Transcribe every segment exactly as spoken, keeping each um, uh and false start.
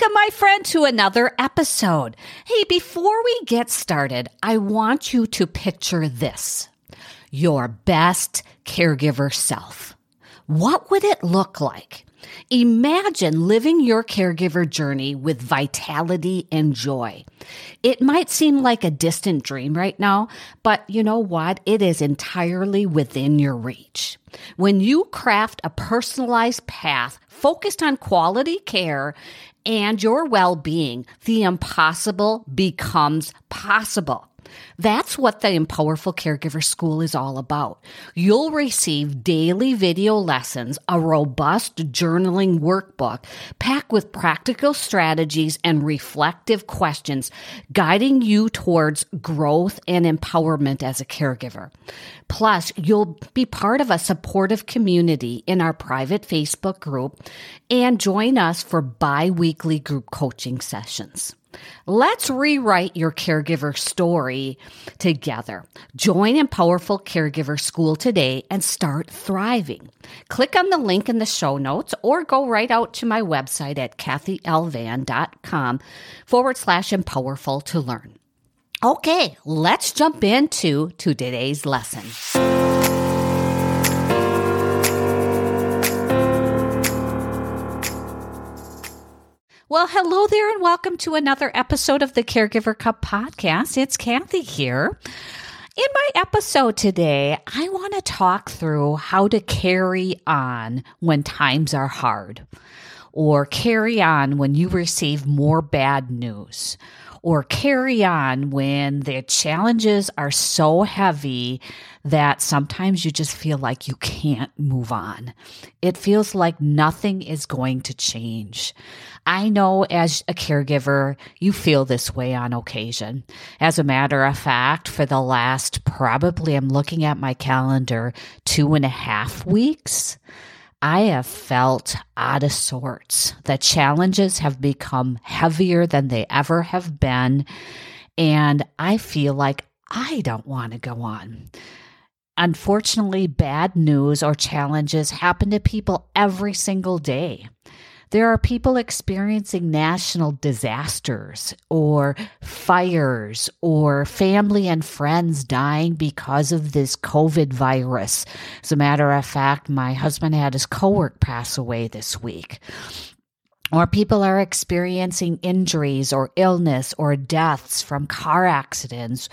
Welcome, my friend, to another episode. Hey, before we get started, I want you to picture this, your best caregiver self. What would it look like? Imagine living your caregiver journey with vitality and joy. It might seem like a distant dream right now, but you know what? It is entirely within your reach. When you craft a personalized path focused on quality care and your well-being, the impossible becomes possible. That's what the Empowerful Caregiver School is all about. You'll receive daily video lessons, a robust journaling workbook packed with practical strategies and reflective questions, guiding you towards growth and empowerment as a caregiver. Plus, you'll be part of a supportive community in our private Facebook group and join us for bi-weekly group coaching sessions. Let's rewrite your caregiver story together. Join Empowerful Caregiver School today and start thriving. Click on the link in the show notes or go right out to my website at kathylvan.com forward slash empowerful to learn. Okay, let's jump into to today's lesson. Well, hello there and welcome to another episode of the Caregiver Cup Podcast. It's Kathy here. In my episode today, I want to talk through how to carry on when times are hard, or carry on when you receive more bad news, or carry on when the challenges are so heavy that sometimes you just feel like you can't move on. It feels like nothing is going to change. I know as a caregiver, you feel this way on occasion. As a matter of fact, for the last probably, I'm looking at my calendar, two and a half weeks, I have felt out of sorts. The challenges have become heavier than they ever have been, and I feel like I don't want to go on. Unfortunately, bad news or challenges happen to people every single day. There are people experiencing national disasters or fires or family and friends dying because of this COVID virus. As a matter of fact, my husband had his coworker pass away this week. Or people are experiencing injuries or illness or deaths from car accidents,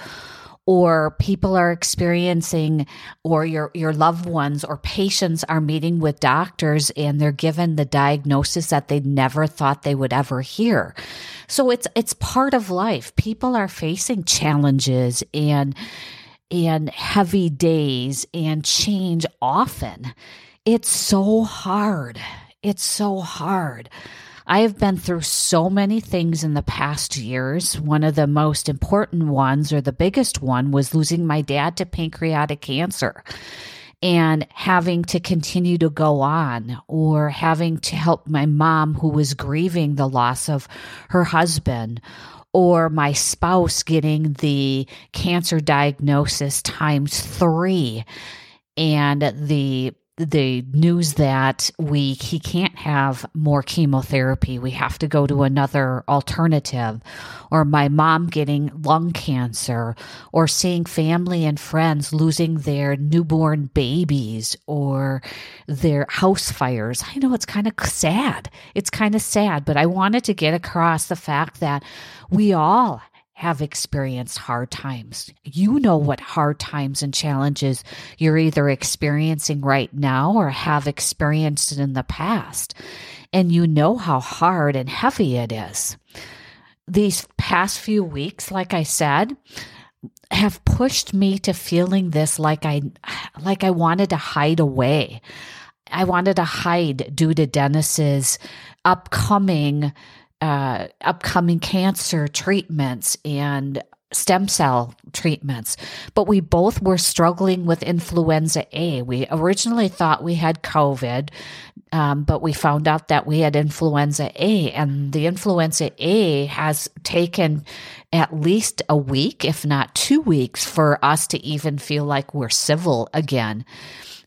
or people are experiencing, or your, your loved ones or patients are meeting with doctors and they're given the diagnosis that they never thought they would ever hear. So it's it's part of life. People are facing challenges and and heavy days and change often. It's so hard. It's so hard. I have been through so many things in the past years. One of the most important ones, or the biggest one, was losing my dad to pancreatic cancer and having to continue to go on, or having to help my mom who was grieving the loss of her husband, or my spouse getting the cancer diagnosis times three, and the the news that we he can't have more chemotherapy. We have to go to another alternative, or my mom getting lung cancer, or seeing family and friends losing their newborn babies or their house fires. I know it's kind of sad. It's kind of sad, but I wanted to get across the fact that we all have experienced hard times. You know what hard times and challenges you're either experiencing right now or have experienced in the past. And you know how hard and heavy it is. These past few weeks, like I said, have pushed me to feeling this like I, like I wanted to hide away. I wanted to hide due to Dennis's upcoming Uh, upcoming cancer treatments and stem cell treatments. But we both were struggling with influenza A. We originally thought we had COVID, um, but we found out that we had influenza A. And the influenza A has taken at least a week, if not two weeks, for us to even feel like we're civil again.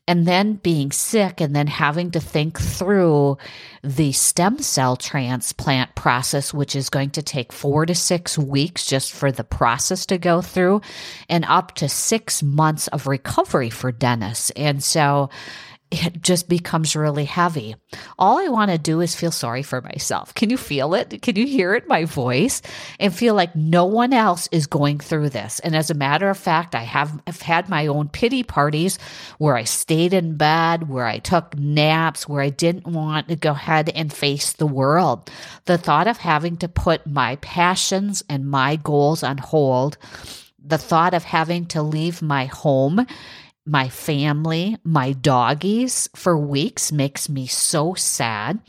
and then being sick and then having to think through the stem cell transplant process, which is going to take four to six weeks just for the process to go through, and up to six months of recovery for Dennis. And so it just becomes really heavy. All I want to do is feel sorry for myself. Can you feel it? Can you hear it in my voice? And feel like no one else is going through this. And as a matter of fact, I have I've had my own pity parties where I stayed in bed, where I took naps, where I didn't want to go ahead and face the world. The thought of having to put my passions and my goals on hold, the thought of having to leave my home, my family, my doggies for weeks makes me so sad.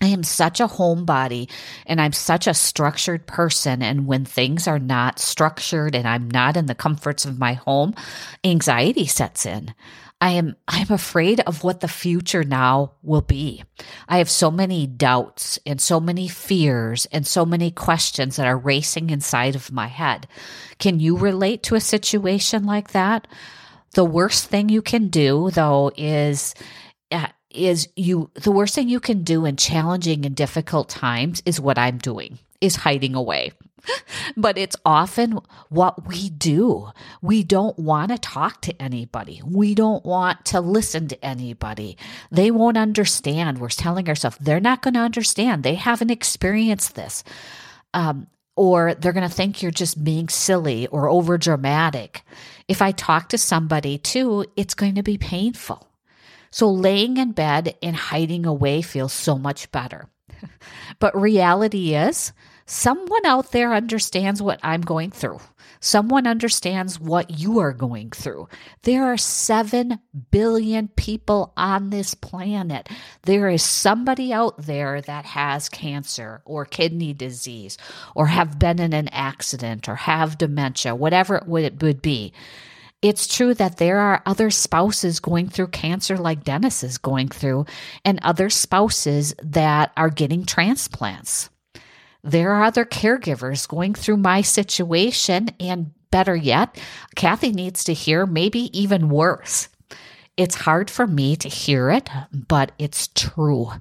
I am such a homebody and I'm such a structured person. And when things are not structured and I'm not in the comforts of my home, anxiety sets in. I am I'm afraid of what the future now will be. I have so many doubts and so many fears and so many questions that are racing inside of my head. Can you relate to a situation like that? The worst thing you can do, though, is uh, is you the worst thing you can do in challenging and difficult times is what I'm doing, is hiding away. But it's often what we do. We don't want to talk to anybody. We don't want to listen to anybody. They won't understand. We're telling ourselves they're not going to understand. They haven't experienced this. Um, or they're going to think you're just being silly or over dramatic. If I talk to somebody too, it's going to be painful. So laying in bed and hiding away feels so much better. But reality is, someone out there understands what I'm going through. Someone understands what you are going through. There are seven billion people on this planet. There is somebody out there that has cancer or kidney disease or have been in an accident or have dementia, whatever it would, it would be. It's true that there are other spouses going through cancer like Dennis is going through, and other spouses that are getting transplants. There are other caregivers going through my situation, and better yet, Kathy needs to hear maybe even worse. It's hard for me to hear it, but it's true.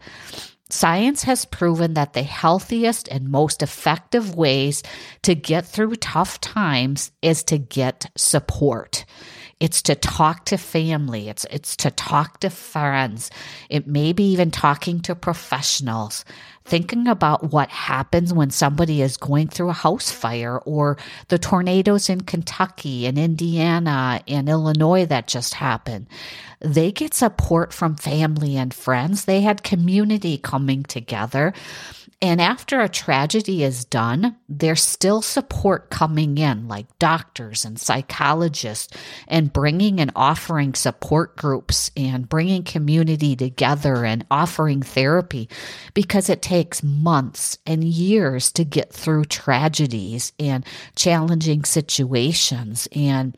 Science has proven that the healthiest and most effective ways to get through tough times is to get support. It's to talk to family. It's it's to talk to friends. It may be even talking to professionals, thinking about what happens when somebody is going through a house fire or the tornadoes in Kentucky and Indiana and Illinois that just happened. They get support from family and friends. They had community coming together. And after a tragedy is done, there's still support coming in, like doctors and psychologists, and bringing and offering support groups and bringing community together and offering therapy, because it takes months and years to get through tragedies and challenging situations. And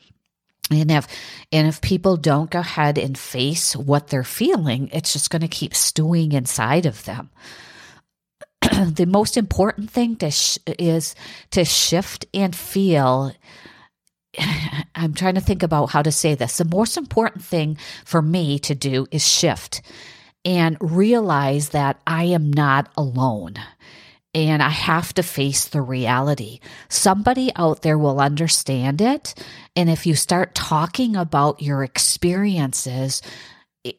And if, and if people don't go ahead and face what they're feeling, it's just going to keep stewing inside of them. The most important thing to sh- is to shift and feel. I'm trying to think about how to say this. The most important thing for me to do is shift and realize that I am not alone. And I have to face the reality. Somebody out there will understand it. And if you start talking about your experiences,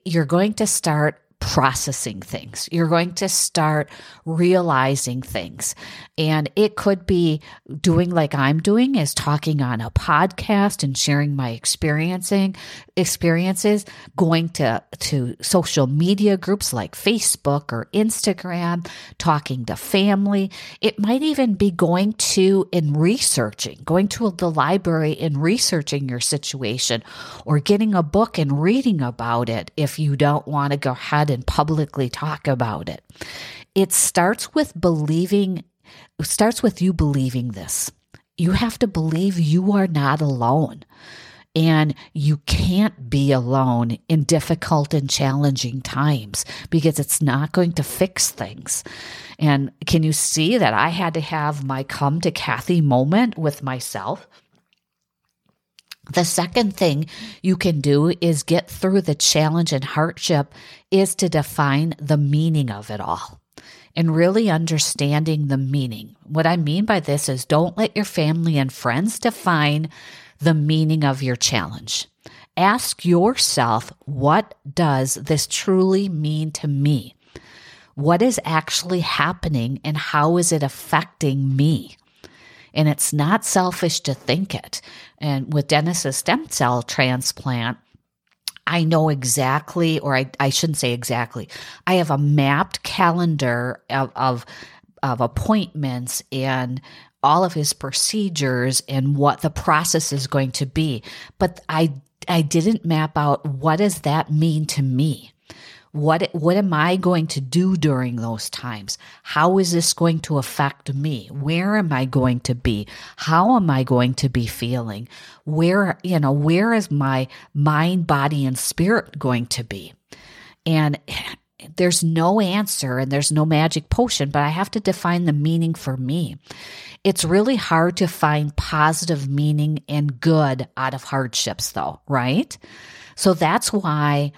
you're going to start processing things. You're going to start realizing things. And it could be doing like I'm doing, is talking on a podcast and sharing my experiencing experiences, going to, to social media groups like Facebook or Instagram, talking to family. It might even be going to and researching, going to the library and researching your situation, or getting a book and reading about it if you don't want to go ahead and publicly talk about it. It starts with believing, it starts with you believing this. You have to believe you are not alone, and you can't be alone in difficult and challenging times, because it's not going to fix things. And can you see that I had to have my come to Kathy moment with myself? The second thing you can do is get through the challenge and hardship is to define the meaning of it all and really understanding the meaning. What I mean by this is don't let your family and friends define the meaning of your challenge. Ask yourself, what does this truly mean to me? What is actually happening and how is it affecting me? And it's not selfish to think it. And with Dennis's stem cell transplant, I know exactly, or I, I shouldn't say exactly, I have a mapped calendar of, of, of appointments and all of his procedures and what the process is going to be. But I, I didn't map out what does that mean to me? What what am I going to do during those times? How is this going to affect me? Where am I going to be? How am I going to be feeling? Where, you know, where is my mind, body, and spirit going to be? And there's no answer and there's no magic potion, but I have to define the meaning for me. It's really hard to find positive meaning and good out of hardships though, right? So that's why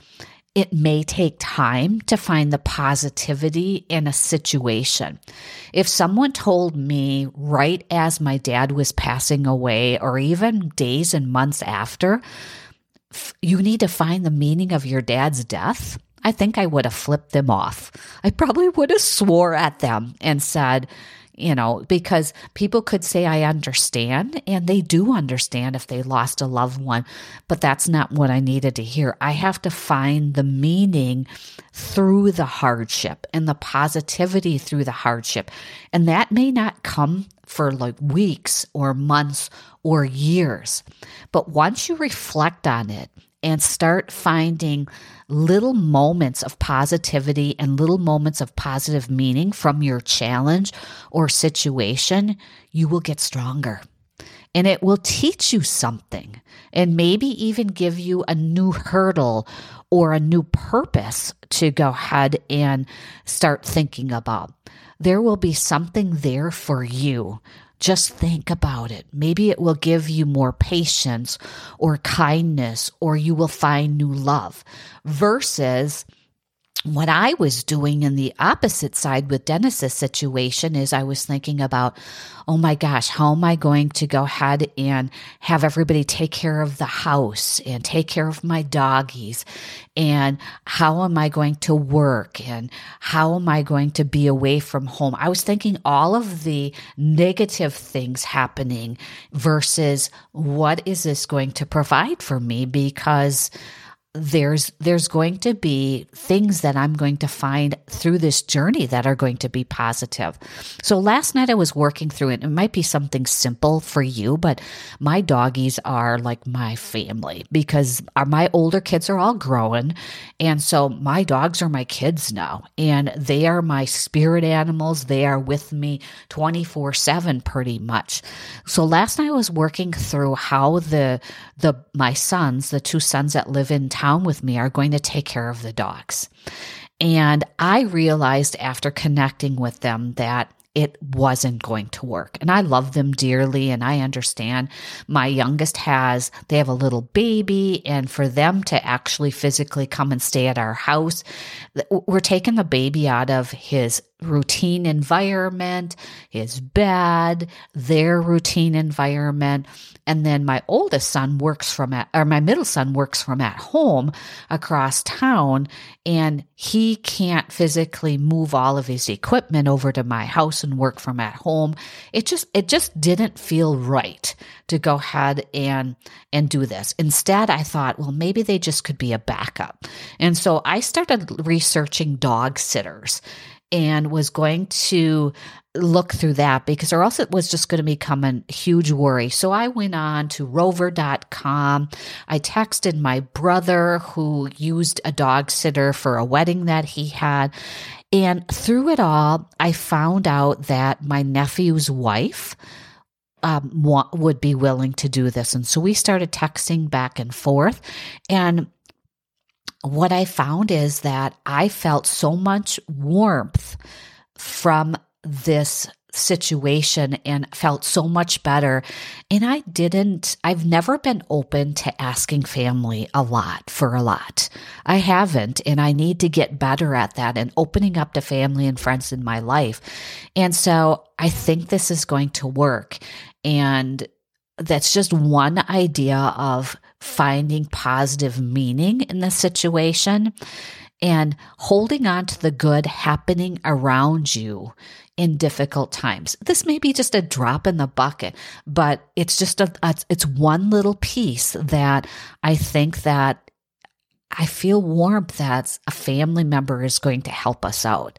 it may take time to find the positivity in a situation. If someone told me right as my dad was passing away, or even days and months after, you need to find the meaning of your dad's death, I think I would have flipped them off. I probably would have swore at them and said, you know, because people could say, I understand, and they do understand if they lost a loved one, but that's not what I needed to hear. I have to find the meaning through the hardship and the positivity through the hardship. And that may not come for like weeks or months or years. But once you reflect on it and start finding little moments of positivity and little moments of positive meaning from your challenge or situation, you will get stronger. And it will teach you something and maybe even give you a new hurdle or a new purpose to go ahead and start thinking about. There will be something there for you. Just think about it. Maybe it will give you more patience or kindness, or you will find new love. Versus what I was doing in the opposite side with Dennis's situation is I was thinking about, oh my gosh, how am I going to go ahead and have everybody take care of the house and take care of my doggies? And how am I going to work? And how am I going to be away from home? I was thinking all of the negative things happening versus what is this going to provide for me? Because There's there's going to be things that I'm going to find through this journey that are going to be positive. So last night I was working through it. It might be something simple for you, but my doggies are like my family because our, my older kids are all growing. And so my dogs are my kids now, and they are my spirit animals. They are with me twenty-four seven pretty much. So last night I was working through how the the my sons, the two sons that live in town with me, are going to take care of the dogs. And I realized after connecting with them that it wasn't going to work. And I love them dearly, and I understand. My youngest has, they have a little baby, and for them to actually physically come and stay at our house, we're taking the baby out of his routine environment, his bed, their routine environment. And then my oldest son works from at, or my middle son works from at home across town, and he can't physically move all of his equipment over to my house and work from at home. It just, it just didn't feel right to go ahead and, and do this. Instead, I thought, well, maybe they just could be a backup. And so I started researching dog sitters and was going to look through that, because or else it was just going to become a huge worry. So I went on to rover dot com. I texted my brother who used a dog sitter for a wedding that he had. And through it all, I found out that my nephew's wife um, wa- would be willing to do this. And so we started texting back and forth. And what I found is that I felt so much warmth from this situation and felt so much better. And I didn't, I've never been open to asking family a lot for a lot. I haven't, and I need to get better at that and opening up to family and friends in my life. And so I think this is going to work. And that's just one idea of finding positive meaning in the situation and holding on to the good happening around you in difficult times. This may be just a drop in the bucket, but it's just a, it's one little piece that I think that I feel warmth that a family member is going to help us out.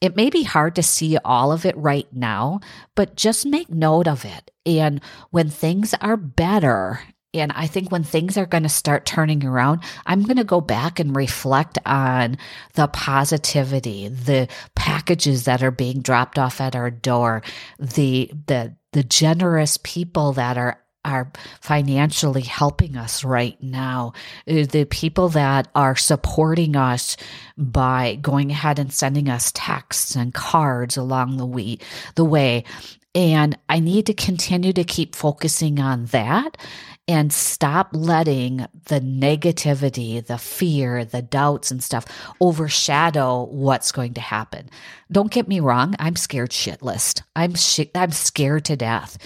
It may be hard to see all of it right now, but just make note of it. And when things are better, and I think when things are going to start turning around, I'm going to go back and reflect on the positivity, the packages that are being dropped off at our door, the the the generous people that are are financially helping us right now, the people that are supporting us by going ahead and sending us texts and cards along the way, the way. And I need to continue to keep focusing on that and stop letting the negativity, the fear, the doubts and stuff overshadow what's going to happen. Don't get me wrong, I'm scared shitless. I'm sh- I'm scared to death.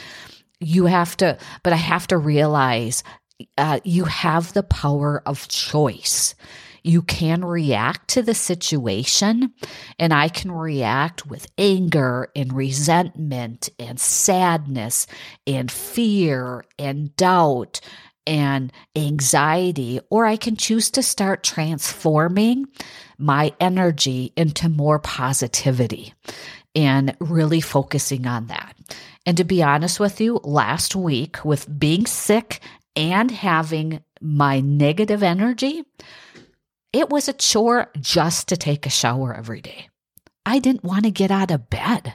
You have to, but I have to realize uh, you have the power of choice. You can react to the situation, and I can react with anger and resentment and sadness and fear and doubt and anxiety, or I can choose to start transforming my energy into more positivity and really focusing on that. And to be honest with you, last week with being sick and having my negative energy, it was a chore just to take a shower every day. I didn't want to get out of bed.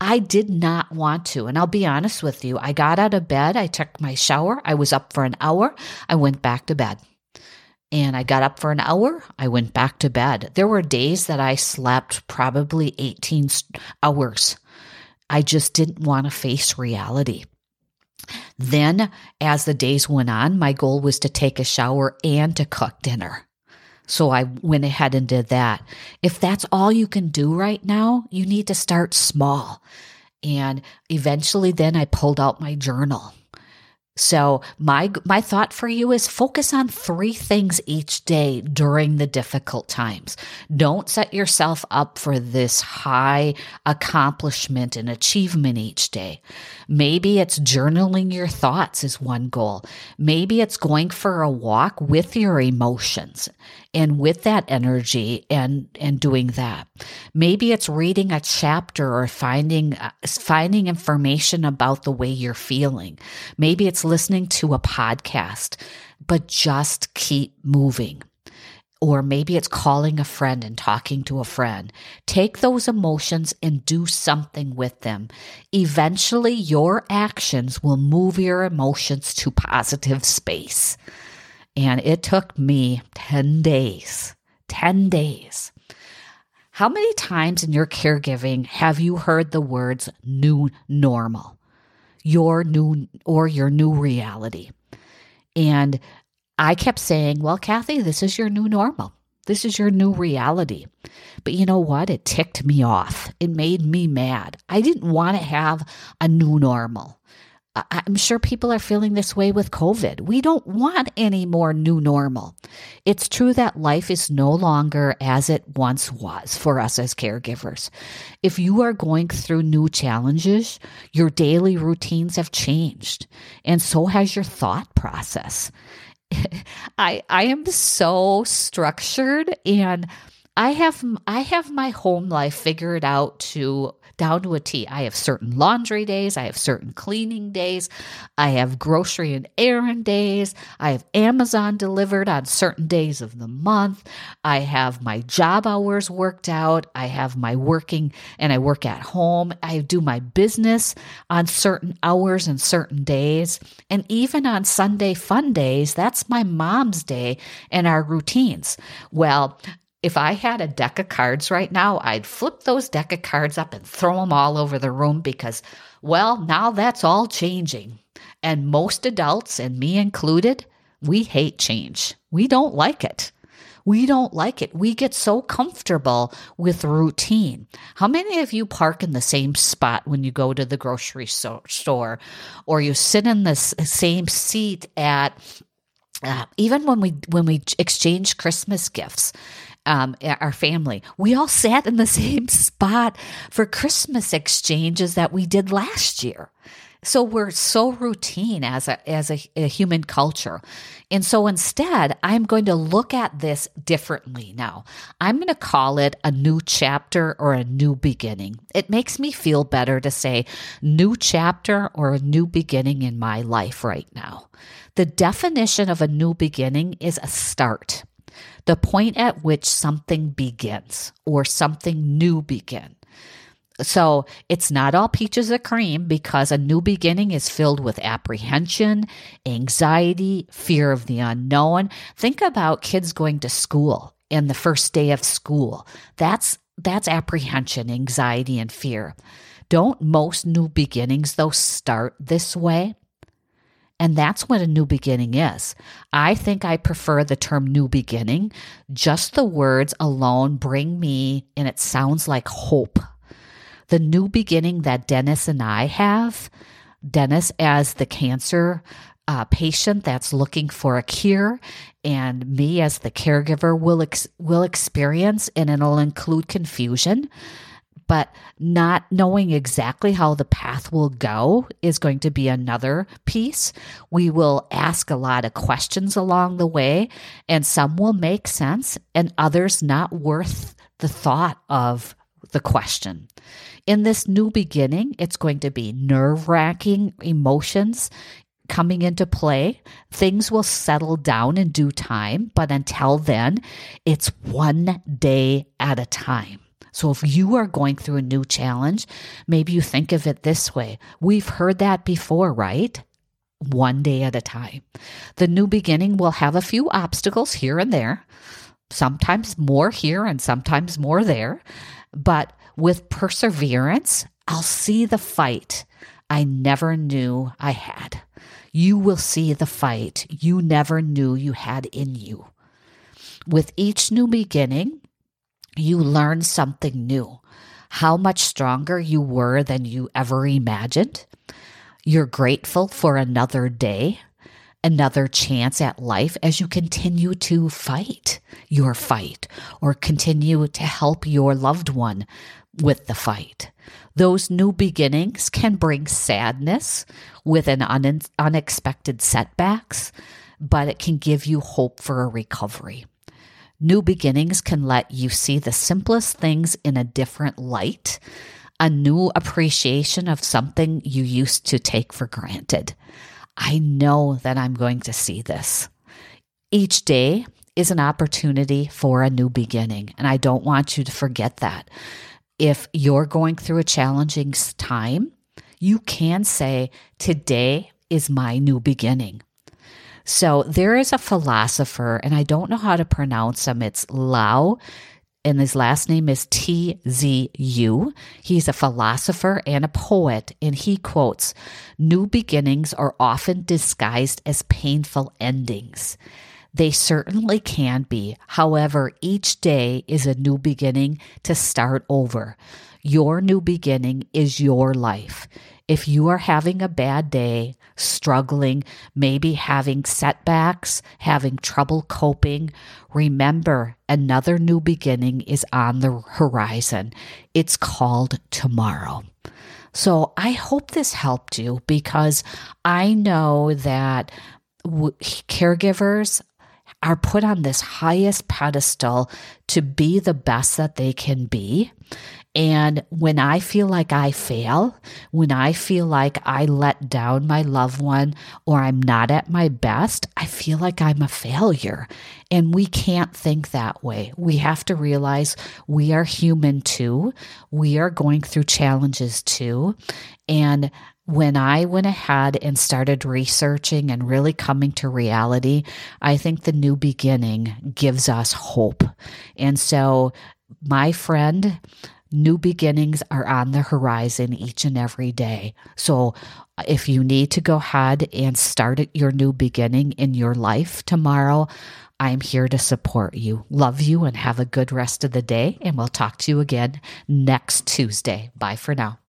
I did not want to. And I'll be honest with you, I got out of bed, I took my shower, I was up for an hour, I went back to bed. And I got up for an hour, I went back to bed. There were days that I slept probably eighteen hours. I just didn't want to face reality. Then, as the days went on, my goal was to take a shower and to cook dinner. So I went ahead and did that. If that's all you can do right now, you need to start small. And eventually then I pulled out my journal. So my my thought for you is focus on three things each day during the difficult times. Don't set yourself up for this high accomplishment and achievement each day. Maybe it's journaling your thoughts is one goal. Maybe it's going for a walk with your emotions and with that energy and, and doing that. Maybe it's reading a chapter or finding finding information about the way you're feeling. Maybe it's listening to a podcast, but just keep moving. Or maybe it's calling a friend and talking to a friend. Take those emotions and do something with them. Eventually, your actions will move your emotions to positive space. And it took me ten days, ten days. How many times in your caregiving have you heard the words new normal? Your new or your new reality. And I kept saying, well, Kathy, this is your new normal. This is your new reality. But you know what? It ticked me off. It made me mad. I didn't want to have a new normal. I'm sure people are feeling this way with COVID. We don't want any more new normal. It's true that life is no longer as it once was for us as caregivers. If you are going through new challenges, your daily routines have changed, and so has your thought process. I I am so structured, and I have I have my home life figured out to down to a T. I have certain laundry days. I have certain cleaning days. I have grocery and errand days. I have Amazon delivered on certain days of the month. I have my job hours worked out. I have my working and I work at home. I do my business on certain hours and certain days. And even on Sunday fun days, that's my mom's day and our routines. Well, If I had a deck of cards right now, I'd flip those deck of cards up and throw them all over the room because, well, now that's all changing. And most adults, and me included, we hate change. We don't like it. We don't like it. We get so comfortable with routine. How many of you park in the same spot when you go to the grocery store, or you sit in the same seat at, uh, even when we when we exchange Christmas gifts? Um, our family, we all sat in the same spot for Christmas exchanges that we did last year. So we're so routine as a as a, a human culture. And so instead, I'm going to look at this differently now. I'm going to call it a new chapter or a new beginning. It makes me feel better to say new chapter or a new beginning in my life right now. The definition of a new beginning is a start. The point at which something begins or something new begins. So it's not all peaches and cream because a new beginning is filled with apprehension, anxiety, fear of the unknown. Think about kids going to school and the first day of school. That's that's apprehension, anxiety, and fear. Don't most new beginnings, though, start this way? And that's what a new beginning is. I think I prefer the term new beginning. Just the words alone bring me, and it sounds like hope. The new beginning that Dennis and I have, Dennis as the cancer uh, patient that's looking for a cure, and me as the caregiver will ex- will experience, and it'll include confusion. But not knowing exactly how the path will go is going to be another piece. We will ask a lot of questions along the way, and some will make sense and others not worth the thought of the question. In this new beginning, it's going to be nerve-wracking emotions coming into play. Things will settle down in due time, but until then, it's one day at a time. So if you are going through a new challenge, maybe you think of it this way. We've heard that before, right? One day at a time. The new beginning will have a few obstacles here and there, sometimes more here and sometimes more there. But with perseverance, I'll see the fight I never knew I had. You will see the fight you never knew you had in you. With each new beginning, you learn something new, how much stronger you were than you ever imagined. You're grateful for another day, another chance at life as you continue to fight your fight or continue to help your loved one with the fight. Those new beginnings can bring sadness with an un- unexpected setbacks, but it can give you hope for a recovery. New beginnings can let you see the simplest things in a different light, a new appreciation of something you used to take for granted. I know that I'm going to see this. Each day is an opportunity for a new beginning, and I don't want you to forget that. If you're going through a challenging time, you can say, today is my new beginning. So there is a philosopher, and I don't know how to pronounce him. It's Lao, and his last name is T Z U. He's a philosopher and a poet, and he quotes, "New beginnings are often disguised as painful endings. They certainly can be. However, each day is a new beginning to start over. Your new beginning is your life." If you are having a bad day, struggling, maybe having setbacks, having trouble coping, remember another new beginning is on the horizon. It's called tomorrow. So I hope this helped you because I know that w- caregivers are put on this highest pedestal to be the best that they can be. And when I feel like I fail, when I feel like I let down my loved one or I'm not at my best, I feel like I'm a failure. And we can't think that way. We have to realize we are human too. We are going through challenges too. And when I went ahead and started researching and really coming to reality, I think the new beginning gives us hope. And so, my friend, new beginnings are on the horizon each and every day. So if you need to go ahead and start your new beginning in your life tomorrow, I'm here to support you. Love you and have a good rest of the day. And we'll talk to you again next Tuesday. Bye for now.